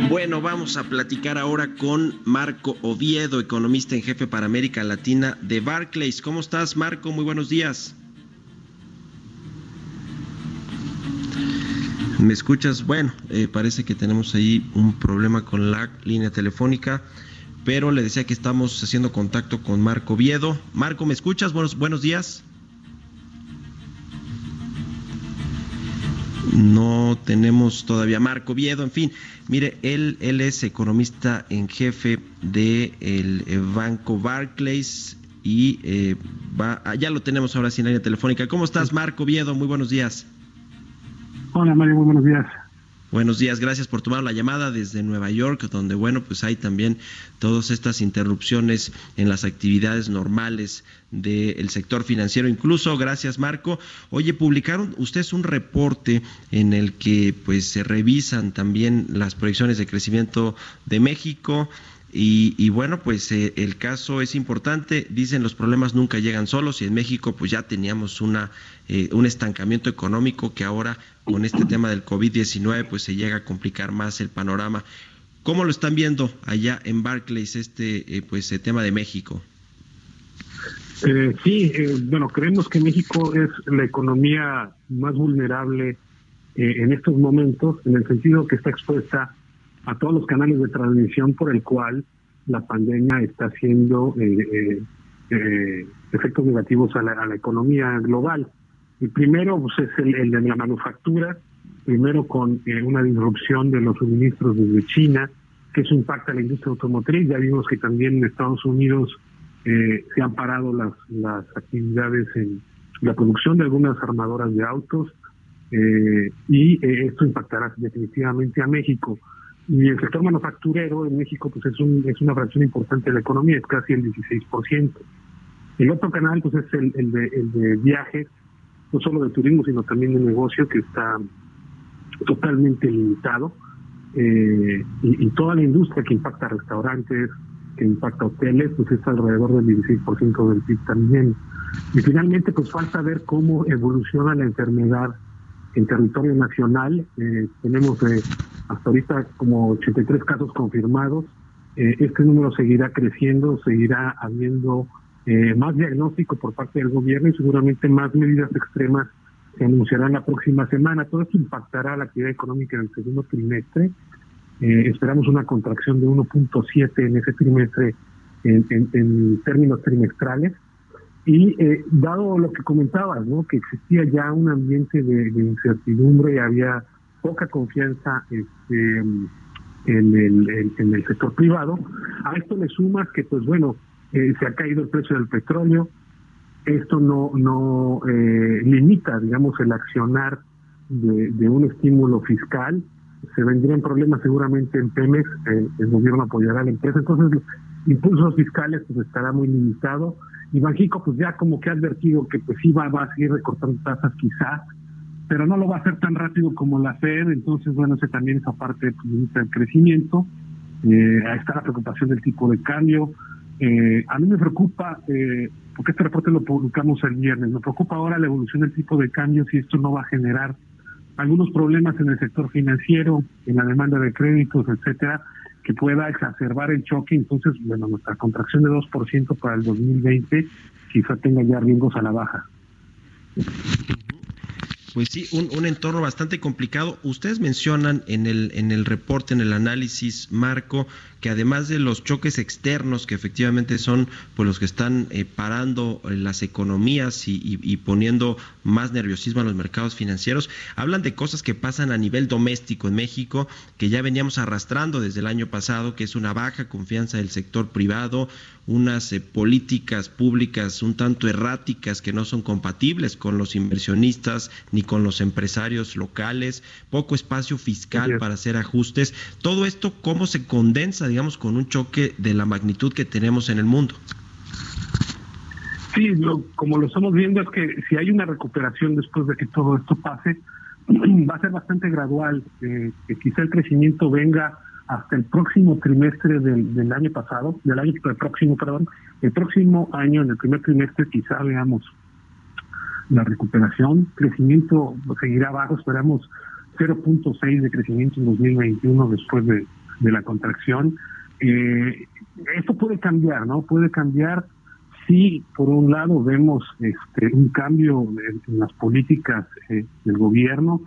Bueno, vamos a platicar ahora con Marco Oviedo, economista en jefe para América Latina de Barclays. ¿Cómo estás, Marco? Muy buenos días. ¿Me escuchas? Bueno, parece que tenemos ahí un problema con la línea telefónica, pero le decía que estamos haciendo contacto con Marco Oviedo. Marco, ¿me escuchas? Buenos días. No tenemos todavía Marco Oviedo. En fin, mire, él es economista en jefe del banco Barclays y ya lo tenemos ahora sin línea telefónica. ¿Cómo estás, Marco Oviedo? Muy buenos días. Hola, Mario, muy buenos días. Buenos días, gracias por tomar la llamada desde Nueva York, donde, bueno, pues hay también todas estas interrupciones en las actividades normales del sector financiero. Incluso, gracias, Marco. Oye, publicaron ustedes un reporte en el que pues se revisan también las proyecciones de crecimiento de México. Y bueno, pues el caso es importante. Dicen, los problemas nunca llegan solos, y en México pues ya teníamos un estancamiento económico que ahora con este tema del COVID-19 pues se llega a complicar más el panorama. ¿Cómo lo están viendo allá en Barclays el tema de México? Bueno, creemos que México es la economía más vulnerable en estos momentos, en el sentido que está expuesta a todos los canales de transmisión por el cual la pandemia está haciendo efectos negativos a la economía global. El primero pues, es el de la manufactura, primero con una disrupción de los suministros desde China, que eso impacta a la industria automotriz. Ya vimos que también en Estados Unidos se han parado las actividades en la producción de algunas armadoras de autos, y esto impactará definitivamente a México. Y el sector manufacturero en México pues es una fracción importante de la economía, es casi el 16%. El otro canal pues es el de viajes, no solo de turismo, sino también de negocio, que está totalmente limitado. Y toda la industria que impacta restaurantes, que impacta hoteles, pues es alrededor del 16% del PIB también. Y finalmente pues falta ver cómo evoluciona la enfermedad en territorio nacional. Tenemos hasta ahorita como 83 casos confirmados. Este número seguirá creciendo, seguirá habiendo más diagnóstico por parte del gobierno, y seguramente más medidas extremas se anunciarán la próxima semana. Todo esto impactará la actividad económica en el segundo trimestre, Esperamos una contracción de 1.7 en ese trimestre en términos trimestrales. Y dado lo que comentabas, ¿no?, que existía ya un ambiente de incertidumbre, había poca confianza en el sector privado, a esto le sumas que, pues bueno, se ha caído el precio del petróleo. Esto no limita, digamos, el accionar de un estímulo fiscal. Se vendrían problemas seguramente en Pemex, el gobierno apoyará a la empresa, entonces impulsos fiscales pues estará muy limitado, y Banxico pues ya como que ha advertido que pues sí va a seguir recortando tasas quizás, pero no lo va a hacer tan rápido como la Fed, entonces bueno, ese también es aparte pues, del crecimiento. Ahí está la preocupación del tipo de cambio. A mí me preocupa, porque este reporte lo publicamos el viernes, me preocupa ahora la evolución del tipo de cambio, si esto no va a generar algunos problemas en el sector financiero, en la demanda de créditos, etcétera, que pueda exacerbar el choque. Entonces, bueno, nuestra contracción de 2% para el 2020 quizá tenga ya riesgos a la baja. Pues sí, un entorno bastante complicado. Ustedes mencionan en el reporte, en el análisis, Marco, que además de los choques externos, que efectivamente son pues los que están parando las economías y poniendo más nerviosismo a los mercados financieros, hablan de cosas que pasan a nivel doméstico en México, que ya veníamos arrastrando desde el año pasado, que es una baja confianza del sector privado, unas políticas públicas un tanto erráticas que no son compatibles con los inversionistas ni con los empresarios locales, poco espacio fiscal para hacer ajustes. Todo esto, ¿cómo se condensa, digamos, con un choque de la magnitud que tenemos en el mundo? Sí, como lo estamos viendo es que si hay una recuperación después de que todo esto pase, va a ser bastante gradual. Que quizá el crecimiento venga hasta el próximo trimestre del año pasado, el próximo año, en el primer trimestre quizá veamos la recuperación. Crecimiento seguirá bajo, esperamos 0.6 de crecimiento en 2021 después de la contracción. Esto puede cambiar, ¿no? Puede cambiar si, por un lado, vemos un cambio en las políticas del gobierno,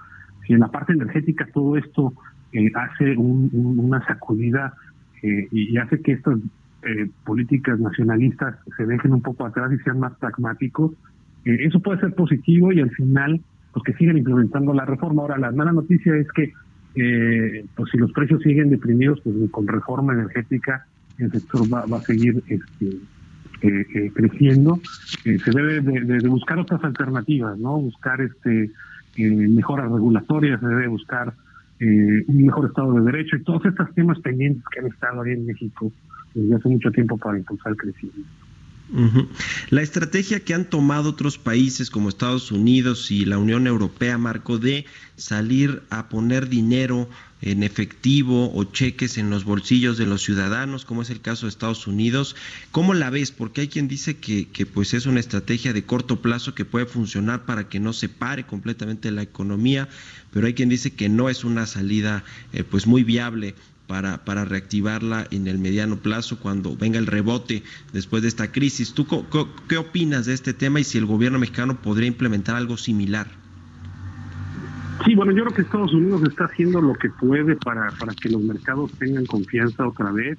si en la parte energética todo esto hace una sacudida y hace que estas políticas nacionalistas se dejen un poco atrás y sean más pragmáticos. Eso puede ser positivo y al final pues que siguen implementando la reforma. Ahora, la mala noticia es que pues si los precios siguen deprimidos, pues con reforma energética el sector va a seguir creciendo. Se debe de buscar otras alternativas, ¿no? Buscar mejoras regulatorias, se debe buscar un mejor Estado de Derecho y todos estos temas pendientes que han estado ahí en México desde hace mucho tiempo para impulsar el crecimiento. Uh-huh. La estrategia que han tomado otros países como Estados Unidos y la Unión Europea, Marco, de salir a poner dinero en efectivo o cheques en los bolsillos de los ciudadanos, como es el caso de Estados Unidos, ¿cómo la ves? Porque hay quien dice que pues es una estrategia de corto plazo que puede funcionar para que no se pare completamente la economía, pero hay quien dice que no es una salida pues muy viable para reactivarla en el mediano plazo cuando venga el rebote después de esta crisis. ¿Tú qué opinas de este tema y si el gobierno mexicano podría implementar algo similar? Sí, bueno, yo creo que Estados Unidos está haciendo lo que puede para que los mercados tengan confianza otra vez.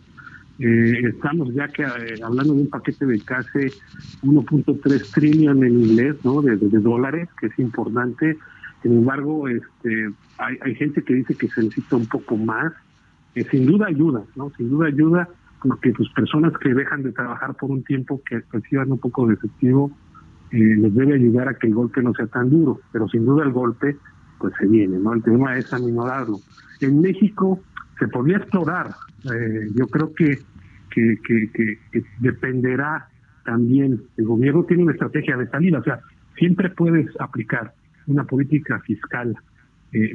Estamos ya que hablando de un paquete de casi 1.3 trillion en inglés, ¿no?, de dólares, que es importante. Sin embargo, hay gente que dice que se necesita un poco más. Sin duda ayuda, ¿no? Sin duda ayuda porque pues personas que dejan de trabajar por un tiempo, que reciban un poco de efectivo, les debe ayudar a que el golpe no sea tan duro, pero sin duda el golpe pues se viene, ¿no? El tema es aminorarlo. En México se podría explorar, yo creo que dependerá también, el gobierno tiene una estrategia de salida, o sea, siempre puedes aplicar una política fiscal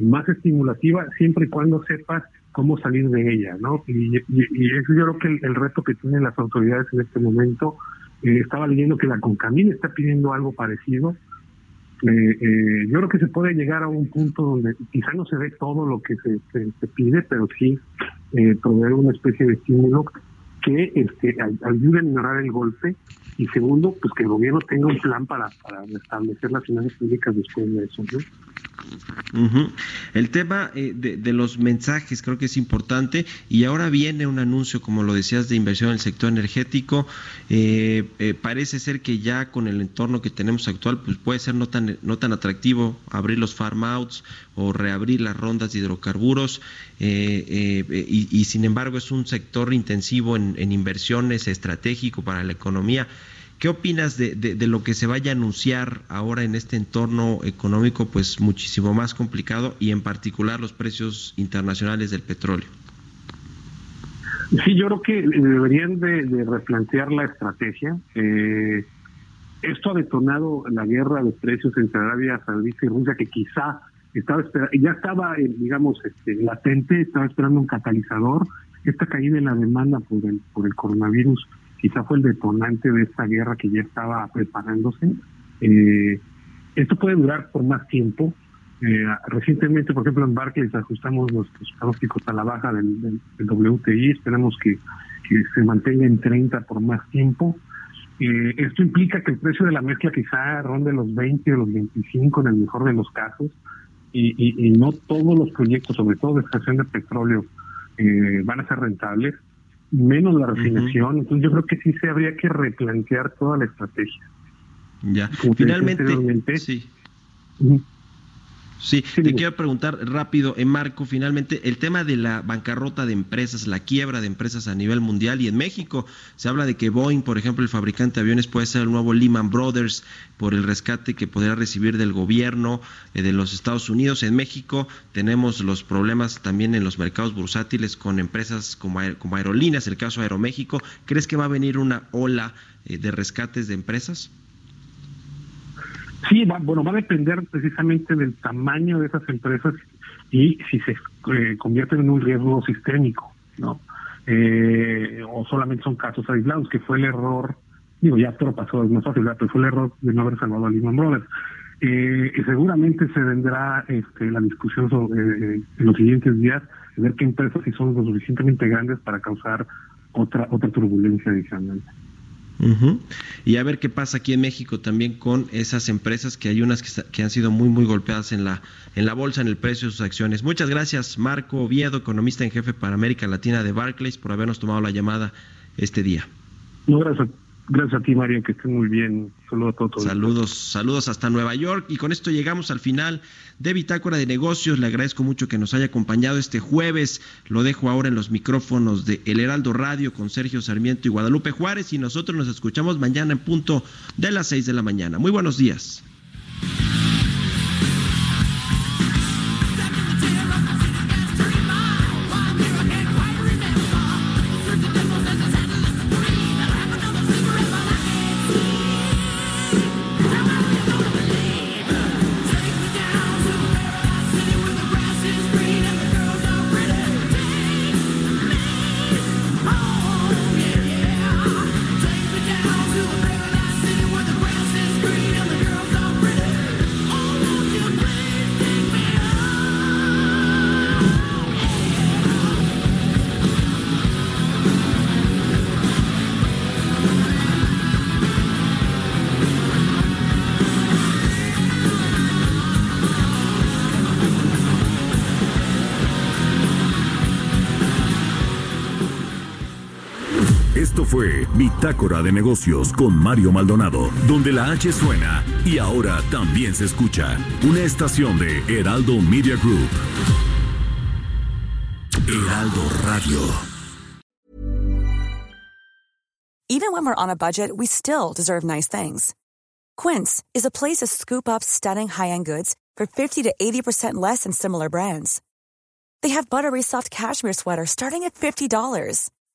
más estimulativa siempre y cuando sepas cómo salir de ella, ¿no? Y eso yo creo que el reto que tienen las autoridades en este momento. Estaba leyendo que la Concamín está pidiendo algo parecido. Yo creo que se puede llegar a un punto donde quizá no se ve todo lo que se pide, pero sí proveer una especie de estímulo que ayude a minorar el golpe. Y segundo, pues que el gobierno tenga un plan para restablecer las finanzas públicas después de eso, ¿no? Uh-huh. El tema de los mensajes creo que es importante, y ahora viene un anuncio, como lo decías, de inversión en el sector energético. Parece ser que ya con el entorno que tenemos actual, pues puede ser no tan atractivo abrir los farm outs o reabrir las rondas de hidrocarburos, y sin embargo es un sector intensivo en inversiones, estratégico para la economía. ¿Qué opinas de lo que se vaya a anunciar ahora en este entorno económico, pues muchísimo más complicado, y en particular los precios internacionales del petróleo? Sí, yo creo que deberían de replantear la estrategia. Esto ha detonado la guerra de precios entre Arabia Saudita y Rusia, que quizá ya estaba latente, estaba esperando un catalizador. Esta caída en la demanda por el coronavirus quizá fue el detonante de esta guerra que ya estaba preparándose. Esto puede durar por más tiempo. Recientemente, por ejemplo, en Barclays ajustamos los pronósticos a la baja del WTI. Esperamos que se mantenga en 30 por más tiempo. Esto implica que el precio de la mezcla quizá ronde los 20 o los 25 en el mejor de los casos. Y no todos los proyectos, sobre todo de extracción de petróleo, van a ser rentables, menos la refinación. Uh-huh. Entonces yo creo que sí se habría que replantear toda la estrategia. Ya, como finalmente, sí. Uh-huh. Sí, sí, te quiero preguntar rápido, Marco, finalmente, el tema de la bancarrota de empresas, la quiebra de empresas a nivel mundial y en México. Se habla de que Boeing, por ejemplo, el fabricante de aviones, puede ser el nuevo Lehman Brothers por el rescate que podrá recibir del gobierno de los Estados Unidos. En México tenemos los problemas también en los mercados bursátiles con empresas como aerolíneas, el caso Aeroméxico. ¿Crees que va a venir una ola de rescates de empresas? Sí, va a depender precisamente del tamaño de esas empresas y si se convierten en un riesgo sistémico, ¿no? O solamente son casos aislados, que fue el error, ya todo pasó, es más fácil, pero fue el error de no haber salvado a Lehman Brothers. Seguramente se vendrá la discusión sobre, en los siguientes días, de ver qué empresas sí son lo suficientemente grandes para causar otra turbulencia adicional. Uh-huh. Y a ver qué pasa aquí en México también con esas empresas, que hay unas que han sido muy, muy golpeadas en la bolsa, en el precio de sus acciones. Muchas gracias, Marco Oviedo, economista en jefe para América Latina de Barclays, por habernos tomado la llamada este día. No, gracias a ti, Mario, que estés muy bien. Saludos a todos. Saludos hasta Nueva York. Y con esto llegamos al final de Bitácora de Negocios. Le agradezco mucho que nos haya acompañado este jueves. Lo dejo ahora en los micrófonos de El Heraldo Radio con Sergio Sarmiento y Guadalupe Juárez. Y nosotros nos escuchamos mañana en punto de las 6 de la mañana. Muy buenos días. Fue Bitácora de Negocios con Mario Maldonado, donde la H suena y ahora también se escucha. Una estación de Heraldo Media Group. Heraldo Radio. Even when we're on a budget, we still deserve nice things. Quince is a place to scoop up stunning high-end goods for 50 to 80% less than similar brands. They have buttery soft cashmere sweaters starting at $50.